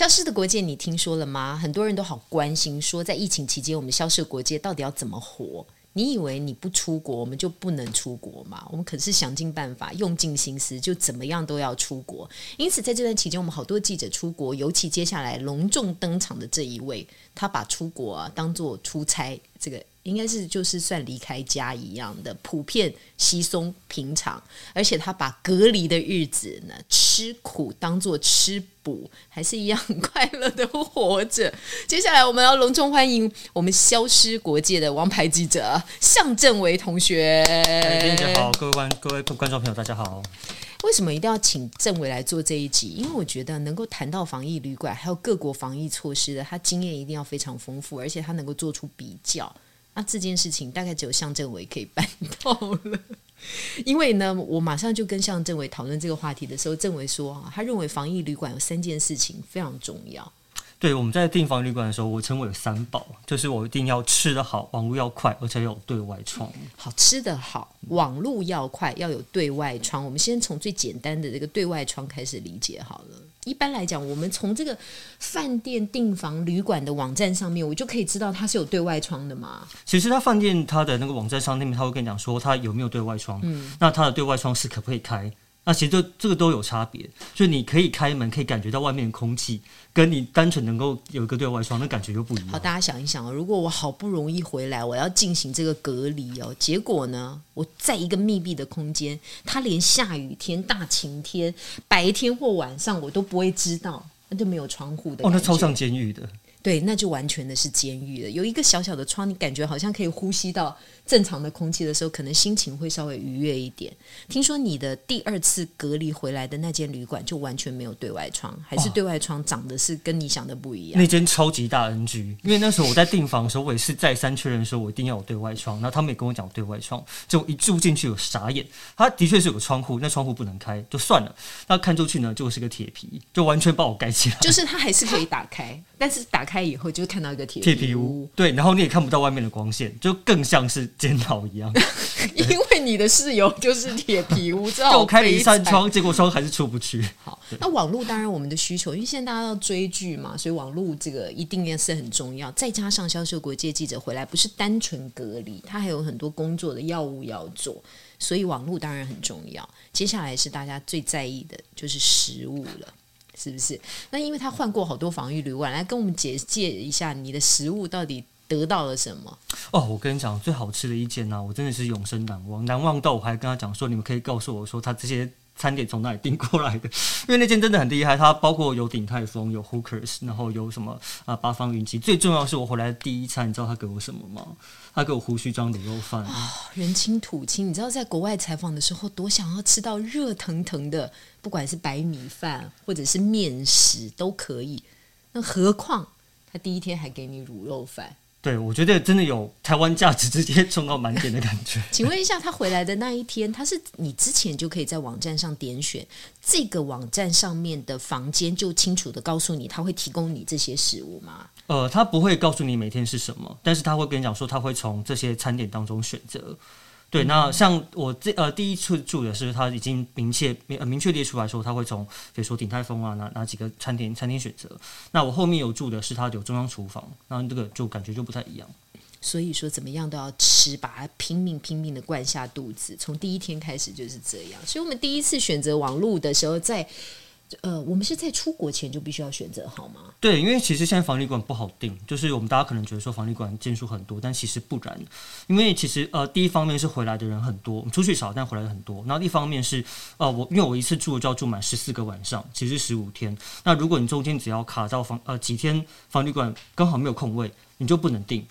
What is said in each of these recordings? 消失的国界你听说了吗？很多人都好关心说在疫情期间我们消失的国界到底要怎么活。你以为你不出国我们就不能出国吗？我们可是想尽办法用尽心思，就怎么样都要出国。因此在这段期间我们好多记者出国，尤其接下来隆重登场的这一位，他把出国啊当作出差，这个应该是就是算离开家一样的普遍稀松平常，而且他把隔离的日子呢吃苦当作吃补，还是一样快乐的活着。接下来我们要隆重欢迎我们消失国界的王牌记者向正维同学。大家好，各位观众朋友大家好。为什么一定要请正维来做这一集？因为我觉得能够谈到防疫旅馆还有各国防疫措施的，他经验一定要非常丰富，而且他能够做出比较。那这件事情大概只有向正维可以办到了。因为呢我马上就跟向正维讨论这个话题的时候，正维说、他认为防疫旅馆有三件事情非常重要。对，我们在订房旅馆的时候我称为有三宝，就是我一定要吃得好，网路要快，而且要有对外窗。好，吃得好，网路要快，要有对外窗。我们先从最简单的这个对外窗开始理解好了。一般来讲我们从这个饭店订房旅馆的网站上面我就可以知道它是有对外窗的嘛。其实它饭店它的那个网站上面它会跟你讲说它有没有对外窗、那它的对外窗是可不可以开，那其实这个都有差别，所以你可以开门可以感觉到外面的空气，跟你单纯能够有一个对外窗那感觉就不一样。好，大家想一想、如果我好不容易回来我要进行这个隔离、结果呢我在一个密闭的空间，它连下雨天大晴天白天或晚上我都不会知道，那就没有窗户的感觉。那超像监狱的。对，那就完全的是监狱了。有一个小小的窗，你感觉好像可以呼吸到正常的空气的时候，可能心情会稍微愉悦一点。听说你的第二次隔离回来的那间旅馆就完全没有对外窗，还是对外窗长得是跟你想的不一样？那间超级大 NG， 因为那时候我在订房的时候我也是再三确认说我一定要有对外窗，那他们也跟我讲对外窗，结果一住进去有傻眼，它的确是有窗户，那窗户不能开就算了，那看出去呢就是个铁皮，就完全把我盖起来，就是它还是可以打开但是打开以后就看到一个铁皮屋。对，然后你也看不到外面的光线，就更像是监牢一样。因为你的室友就是铁皮屋，我开了一扇窗，结果窗还是出不去。好，那网路当然我们的需求，因为现在大家要追剧嘛，所以网路这个一定是很重要。再加上消失国界记者回来不是单纯隔离，他还有很多工作的药物要做，所以网路当然很重要。接下来是大家最在意的就是食物了，是不是？那因为他换过好多防疫旅馆，来跟我们解介一下你的食物到底得到了什么。我跟你讲最好吃的一间我真的是永生难忘到我还跟他讲说你们可以告诉我说他这些餐点从哪里订过来的，因为那间真的很厉害，它包括有鼎泰丰，有 hookers， 然后有什么八方云集。最重要是我回来的第一餐，你知道他给我什么吗？他给我胡须章卤肉饭。人亲土亲，你知道在国外采访的时候多想要吃到热腾腾的，不管是白米饭或者是面食都可以，那何况他第一天还给你卤肉饭。对，我觉得真的有台湾价值直接冲到满点的感觉。请问一下，他回来的那一天，他是你之前就可以在网站上点选这个网站上面的房间，就清楚的告诉你他会提供你这些食物吗？他不会告诉你每天是什么，但是他会跟你讲说他会从这些餐点当中选择。对，那像我第一次住的是，他已经明确列出来说，他会从比如说鼎泰丰哪几个餐厅选择。那我后面有住的是，他有中央厨房，那这个就感觉就不太一样。所以说怎么样都要吃，把它拼命的灌下肚子，从第一天开始就是这样。所以我们第一次选择网路的时候，在我们是在出国前就必须要选择好吗？对，因为其实现在防疫旅馆不好定，就是我们大家可能觉得说防疫旅馆间数很多，但其实不然。因为其实第一方面是回来的人很多，我们出去少但回来的很多。然后一方面是因为我一次住就要住满14个晚上，其实15天。那如果你中间只要卡到几天防疫旅馆刚好没有空位，你就不能定。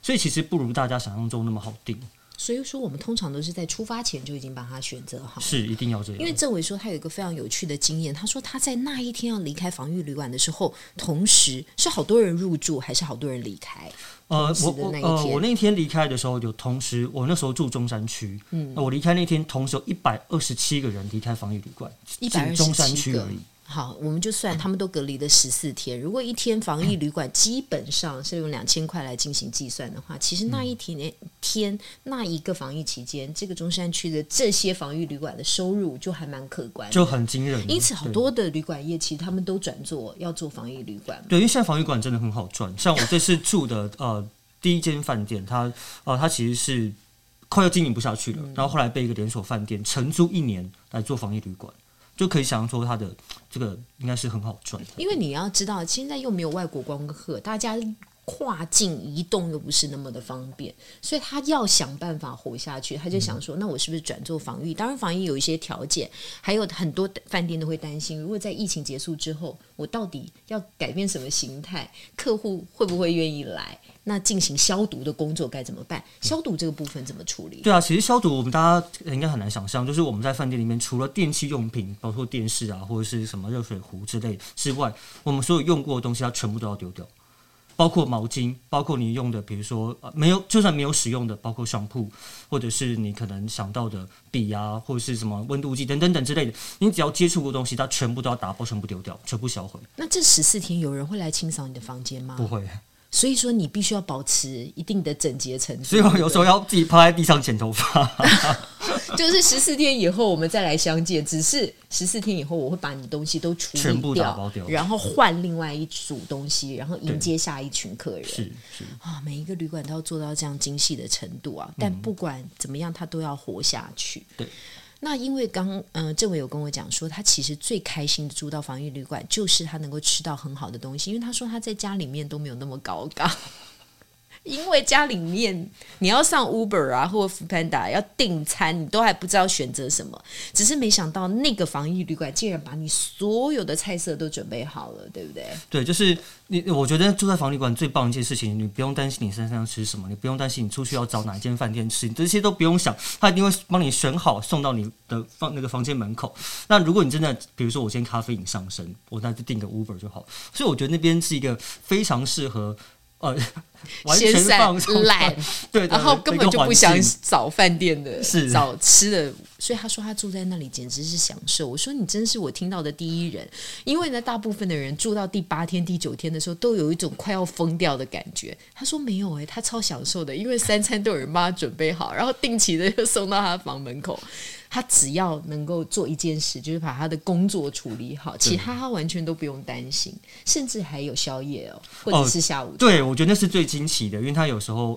所以其实不如大家想象中那么好定。所以说我们通常都是在出发前就已经把它选择好了，是一定要这样。因为正维说他有一个非常有趣的经验，他说他在那一天要离开防疫旅馆的时候，同时是好多人入住还是好多人离开？我那天离开的时候有同时，我那时候住中山区，我离开那天同时有127个人离开防疫旅馆，127个中山区而已。好，我们就算他们都隔离了14天，如果一天防疫旅馆基本上是用2000块来进行计算的话，其实那一天那一个防疫期间，这个中山区的这些防疫旅馆的收入就还蛮可观的，就很惊人。因此好多的旅馆业其实他们都转做要做防疫旅馆，对，因为现在防疫馆真的很好赚。像我这次住的第一间饭店，它其实是快要经营不下去了，然后后来被一个连锁饭店承租1年来做防疫旅馆，就可以想说它的这个应该是很好赚。因为你要知道现在又没有外国观光客，大家跨境移动又不是那么的方便，所以他要想办法活下去，他就想说那我是不是转做防疫。当然防疫有一些条件，还有很多饭店都会担心，如果在疫情结束之后我到底要改变什么形态，客户会不会愿意来，那进行消毒的工作该怎么办，消毒这个部分怎么处理。对啊，其实消毒我们大家应该很难想象，就是我们在饭店里面除了电器用品包括电视啊或者是什么热水壶之类之外，我们所有用过的东西它全部都要丢掉，包括毛巾，包括你用的，比如说没有，就算没有使用的，包括香铺，或者是你可能想到的笔啊，或者是什么温度计等等等之类的，你只要接触过东西，它全部都要打包，全部丢掉，全部销毁。那这14天有人会来清扫你的房间吗？不会。所以说你必须要保持一定的整洁程度，所以我有时候要自己趴在地上剪头发就是14天以后我们再来相见，只是14天以后我会把你的东西都处理掉，全部打包掉，然后换另外一组东西，然后迎接下一群客人。是啊，每一个旅馆都要做到这样精细的程度啊！但不管怎么样他都要活下去。对，那因为刚政委有跟我讲说，他其实最开心的住到防疫旅馆就是他能够吃到很好的东西，因为他说他在家里面都没有那么高档因为家里面你要上 Uber 啊或 Food Panda 要订餐，你都还不知道选择什么，只是没想到那个防疫旅馆竟然把你所有的菜色都准备好了，对不对？对，就是我觉得住在防疫旅馆最棒的一件事情，你不用担心你身上吃什么，你不用担心你出去要找哪一间饭店吃，这些都不用想，他一定会帮你选好送到你的那个房间门口。那如果你真的比如说我今天咖啡瘾上身，我那就订个 Uber 就好。所以我觉得那边是一个非常适合完全放松，对，然后根本就不想找饭店的，找吃的。所以他说他住在那里简直是享受。我说你真是我听到的第一人，因为呢，大部分的人住到第8天、第9天的时候，都有一种快要疯掉的感觉。他说没有他超享受的，因为3餐都有人帮他准备好，然后定期的就送到他房门口。他只要能够做一件事，就是把他的工作处理好，其他他完全都不用担心，甚至还有宵夜或者是下午茶。对，我觉得那是最惊奇的，因为他有时候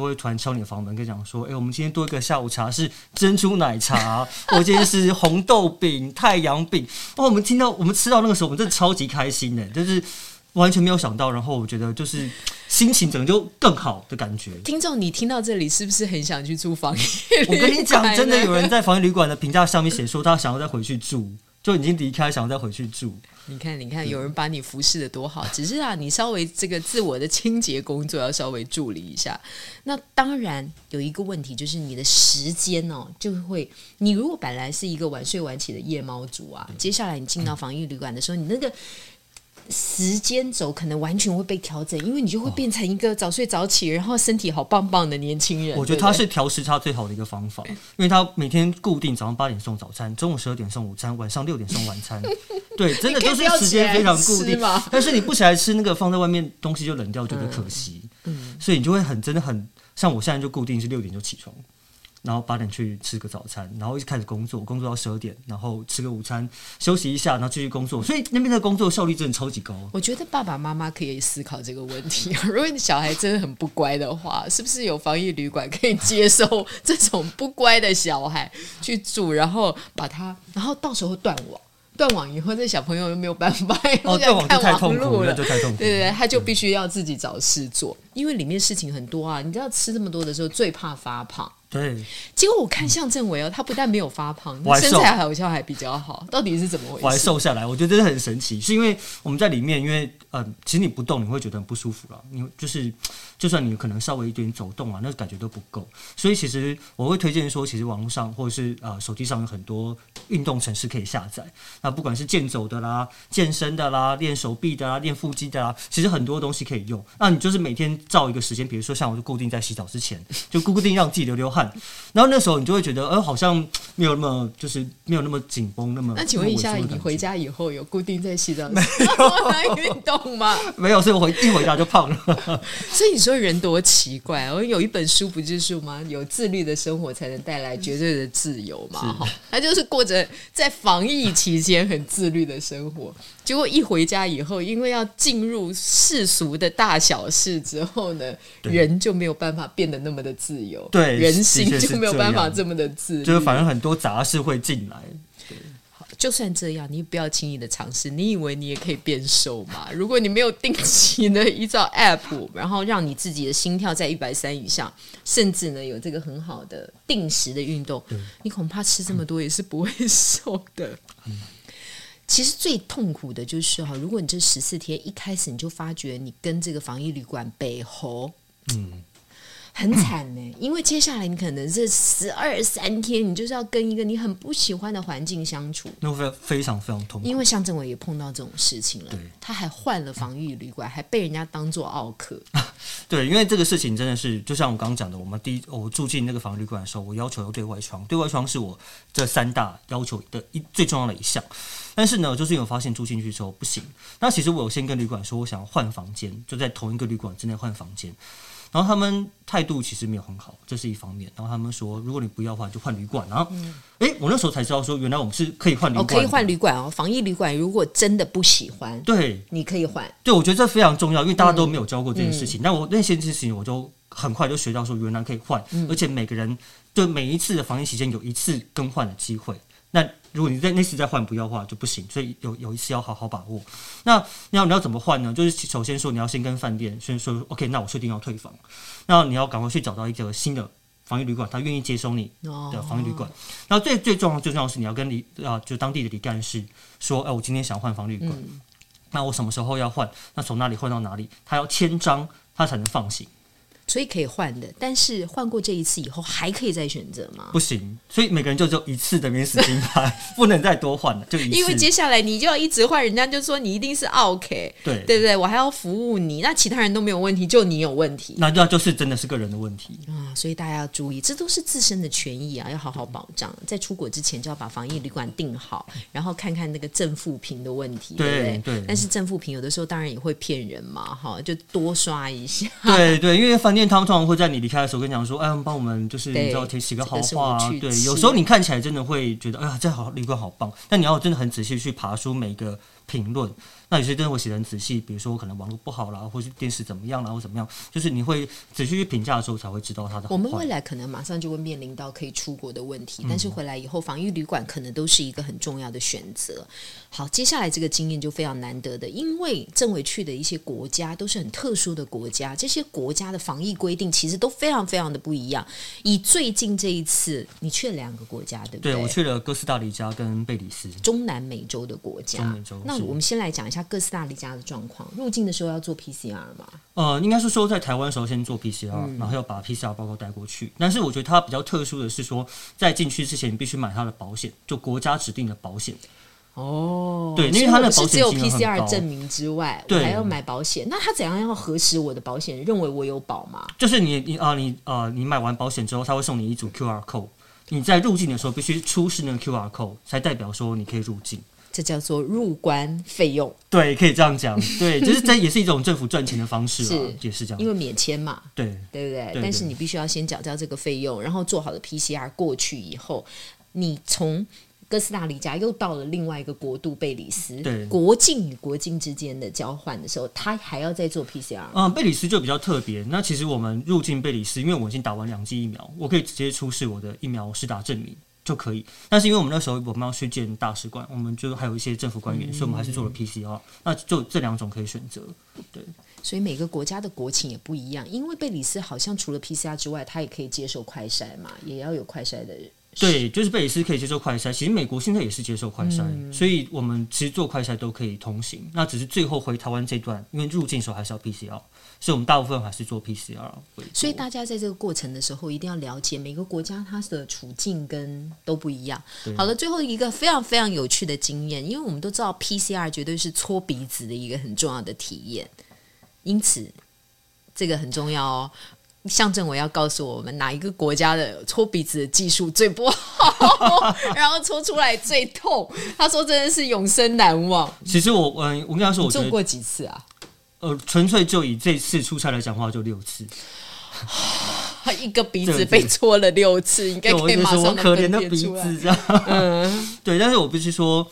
会突然敲你的房门，跟你讲说：“我们今天多一个下午茶是珍珠奶茶，我今天是红豆饼、太阳饼。”我们听到，我们吃到那个时候，我们真的超级开心的，就是完全没有想到，然后我觉得就是心情整个就更好的感觉。听众，你听到这里是不是很想去住防疫旅馆？我跟你讲，真的有人在防疫旅馆的评价上面写说他想要再回去住，就已经离开，想要再回去住。你看，有人把你服侍的多好，只是啊，你稍微这个自我的清洁工作要稍微助理一下。那当然有一个问题就是你的时间就会，你如果本来是一个晚睡晚起的夜猫族啊，接下来你进到防疫旅馆的时候，你那个时间轴可能完全会被调整，因为你就会变成一个早睡早起，然后身体好棒棒的年轻人。我觉得他是调时差最好的一个方法，因为他每天固定早上8点送早餐，中午12点送午餐，晚上6点送晚餐。对，真的就是时间非常固定。但是你不起来吃那个放在外面东西就冷掉，觉得可惜。所以你就会真的很像我现在就固定是6点就起床，然后8点去吃个早餐，然后一开始工作到12点，然后吃个午餐休息一下，然后继续工作。所以那边的工作效率真的超级高。我觉得爸爸妈妈可以思考这个问题，如果你小孩真的很不乖的话，是不是有防疫旅馆可以接受这种不乖的小孩去住，然后把他，然后到时候断网以后，这小朋友又没有办法，断网就太痛苦了，对，他就必须要自己找事做，因为里面事情很多啊。你知道吃这么多的时候，最怕发胖。对，结果我看像政委他不但没有发胖，身材好像还比较好，到底是怎么回事？我还瘦下来，我觉得真的很神奇。是因为我们在里面，因为其实你不动你会觉得很不舒服啦，你就是就算你可能稍微一点走动啊，那感觉都不够。所以其实我会推荐说，其实网络上或者是手机上有很多运动程式可以下载。那不管是健走的啦、健身的啦、练手臂的啦、练腹肌的啦，其实很多东西可以用。那你就是每天照一个时间，比如说像我就固定在洗澡之前，就固定让自己流汗。饭。然后那时候你就会觉得，好像没有那么就是没有那么紧绷，那么。那请问一下，你回家以后有固定在洗澡没有来运动吗？没有，所以我一回家就胖了。所以你说人多奇怪，我有一本书不就是说吗？有自律的生活才能带来绝对的自由嘛，他就是过着在防疫期间很自律的生活，结果一回家以后，因为要进入世俗的大小事之后呢，人就没有办法变得那么的自由，对，人心就没有办法这么的自律，就是反正很多杂事会进来。对，就算这样，你不要轻易的尝试。你以为你也可以变瘦吗？如果你没有定期的依照 App， 然后让你自己的心跳在130以上，甚至呢有这个很好的定时的运动，你恐怕吃这么多也是不会瘦的。其实最痛苦的就是如果你这14天一开始你就发觉你跟这个防疫旅馆北侯，很惨呢，因为接下来你可能是12、13天，你就是要跟一个你很不喜欢的环境相处，那会非常非常痛苦。因为向政委也碰到这种事情了，他还换了防疫旅馆，还被人家当作奥客。对，因为这个事情真的是，就像我刚刚讲的，我住进那个防疫旅馆的时候，我要求有对外窗，对外窗是我这3大要求的最重要的一项。但是呢，就是因为我发现住进去之后不行，那其实我有先跟旅馆说，我想要换房间，就在同一个旅馆之内换房间。然后他们态度其实没有很好，这是一方面。然后他们说，如果你不要的话，就换旅馆啊。我那时候才知道说，原来我们是可以换旅馆，可以换旅馆哦。防疫旅馆如果真的不喜欢，对，你可以换。对，我觉得这非常重要，因为大家都没有教过这件事情。但我那些事情，我就很快就学到说，原来可以换，而且每个人对每一次的防疫期间有一次更换的机会。那如果你在那次再换不要的话就不行，所以有一次要好好把握。那你要怎么换呢？就是首先说你要先跟饭店先说 OK， 那我确定要退房，那你要赶快去找到一个新的防疫旅馆，他愿意接收你的防疫旅馆。那最重要的是你要跟就当地的理干事说，我今天想换防疫旅馆，那我什么时候要换，那从哪里换到哪里，他要签章他才能放行。所以可以换的，但是换过这一次以后还可以再选择吗？不行，所以每个人就只有一次的免死金牌，不能再多换了，就一次。因为接下来你就要一直换，人家就说你一定是 OK， 对对不对？我还要服务你，那其他人都没有问题，就你有问题，那就是真的是个人的问题啊！所以大家要注意，这都是自身的权益啊，要好好保障。在出国之前就要把防疫旅馆订好，然后看看那个正负评的问题，对不对？但是正负评有的时候当然也会骗人嘛，就多刷一下。对对，因为饭店他们通常会在你离开的时候跟你讲说，帮我们就是你知道写个好话啊。对，有时候你看起来真的会觉得，这好旅馆好棒，但你要真的很仔细去爬书每个评论，那有些真的会写得很仔细，比如说可能网络不好啦，或是电视怎么样啦，或怎么样，就是你会仔细去评价的时候才会知道它的好坏。我们未来可能马上就会面临到可以出国的问题，但是回来以后防疫旅馆可能都是一个很重要的选择。好，接下来这个经验就非常难得的，因为政委去的一些国家都是很特殊的国家，这些国家的防疫规定其实都非常非常的不一样。以最近这一次你去了2个国家，对不对？对，我去了哥斯达黎加跟贝里斯，中南美洲的国家。那我们先来讲一下哥斯达黎加的状况。入境的时候要做 PCR 吗？应该是说在台湾的时候先做 PCR，然后要把 PCR 报告带过去。但是我觉得它比较特殊的是说，在进去之前你必须买它的保险，就国家指定的保险。哦，对，因为它的保险金额很高，只有 PCR 证明之外，我还要买保险。那他怎样要核实我的保险，认为我有保吗？就是你买完保险之后，他会送你一组 QR code， 你在入境的时候必须出示那个 QR code， 才代表说你可以入境。这叫做入关费用，对，可以这样讲，对，就是这也是一种政府赚钱的方式啊，是也是这样，因为免签嘛，对，对不对？对，但是你必须要先缴交这个费用，然后做好的 PCR 过去以后，你从哥斯达黎加又到了另外一个国度贝里斯，国境与国境之间的交换的时候，他还要再做 PCR。贝里斯就比较特别。那其实我们入境贝里斯，因为我已经打完2剂疫苗，我可以直接出示我的疫苗施打证明就可以。但是因为我们那时候我们要去见大使馆，我们就还有一些政府官员，所以我们还是做了 PCR。那就这2种可以选择，对。所以每个国家的国情也不一样，因为贝里斯好像除了 PCR 之外，他也可以接受快筛嘛，也要有快筛的人。对，就是贝里斯可以接受快筛，其实美国现在也是接受快筛，所以我们其实做快筛都可以通行。那只是最后回台湾这段，因为入境的时候还是要 PCR， 所以我们大部分还是做 PCR。所以大家在这个过程的时候一定要了解每个国家它的处境跟都不一样。好了，最后一个非常非常有趣的经验，因为我们都知道 PCR 绝对是搓鼻子的一个很重要的体验，因此这个很重要哦。向政委要告诉我们哪一个国家的搓鼻子的技术最不好然后搓出来最痛，他说真的是永生难忘。其实我跟他说我做过几次啊，纯粹就以这次出差来讲话就6次他一个鼻子被戳了6次，应该可以马上能分辨出来。我可怜的鼻子这样，对。但是我必须说，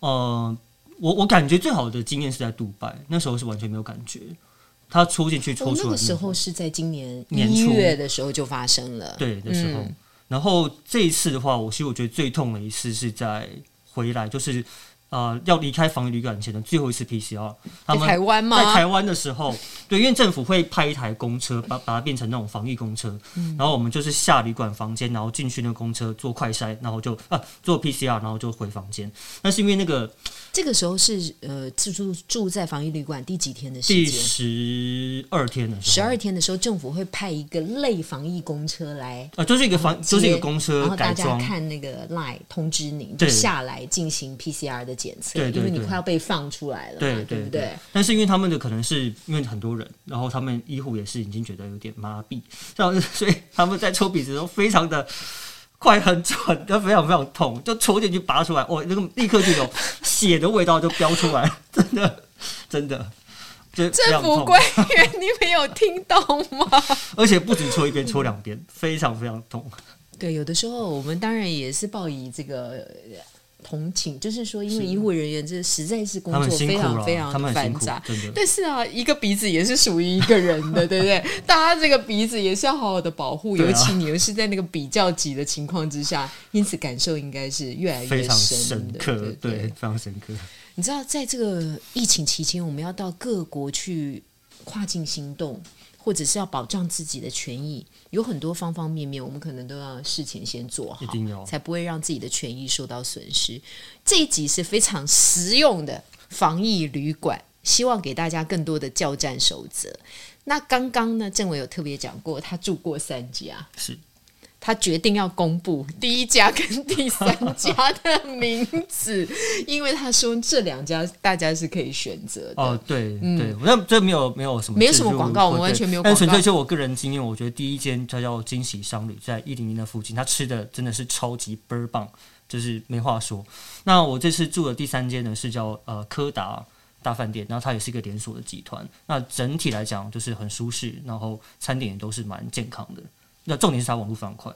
我感觉最好的经验是在杜拜，那时候是完全没有感觉。他戳进去，戳出来。那个时候是在今年1月的时候就发生了，对的时候。然后这一次的话，我觉得最痛的一次是在回来，就是要离开防疫旅馆前的最后一次 PCR， 他们在台湾吗？在台湾的时候，对，因为政府会派一台公车，把它变成那种防疫公车，然后我们就是下旅馆房间，然后进去那个公车做快筛，然后就做 PCR， 然后就回房间。但是因为这个时候是住在防疫旅馆第几天的时间？第12天的时候。12天的时候，政府会派一个类防疫公车来，就是一个就是一个公车改装，然后大家看那个 LINE 通知你，就下来进行 PCR 的。对对对，因为你快要被放出来了， 对不对？但是因为他们的可能是因为很多人，然后他们医护也是已经觉得有点麻痹，所以他们在抽鼻子的时候非常的快，很准，都非常非常痛，就戳进去拔出来，那个立刻就有血的味道就飙出来，真的真的。政府官员，你没有听到吗？而且不止戳一边，戳2边，非常非常痛。对，有的时候我们当然也是报以这个。同情，就是说因为医护人员这实在是工作非常非常繁杂，但是啊，一个鼻子也是属于一个人的对不对？大家这个鼻子也是要好好的保护，尤其你又是在那个比较急的情况之下，因此感受应该是越来越深的，非常深刻， 对，非常深刻。你知道在这个疫情期间，我们要到各国去跨境行动，或者是要保障自己的权益，有很多方方面面，我们可能都要事前先做好，一定要，才不会让自己的权益受到损失。这一集是非常实用的防疫旅馆，希望给大家更多的教战守则。那刚刚呢，政委有特别讲过，他住过3家，是他决定要公布第1家跟第3家的名字，因为他说这2家大家是可以选择的。对对，那这没有什么，没有什么广告，我们完全没有广告。但纯粹就我个人经验，我觉得第1间它叫惊喜商旅，在101那附近，它吃的真的是超级倍儿棒，就是没话说。那我这次住的第3间呢是叫柯达大饭店，然后它也是一个连锁的集团。那整体来讲就是很舒适，然后餐点也都是蛮健康的。那重点是它网络非常快，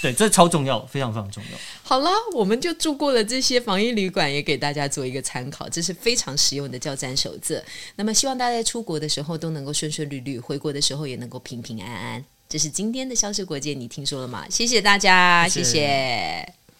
对，这超重要，非常非常重要。好了，我们就住过了这些防疫旅馆，也给大家做一个参考，这是非常实用的教战守则。那么希望大家在出国的时候都能够顺顺利利，回国的时候也能够平平安安。这是今天的消失国界，你听说了吗？谢谢大家，谢谢。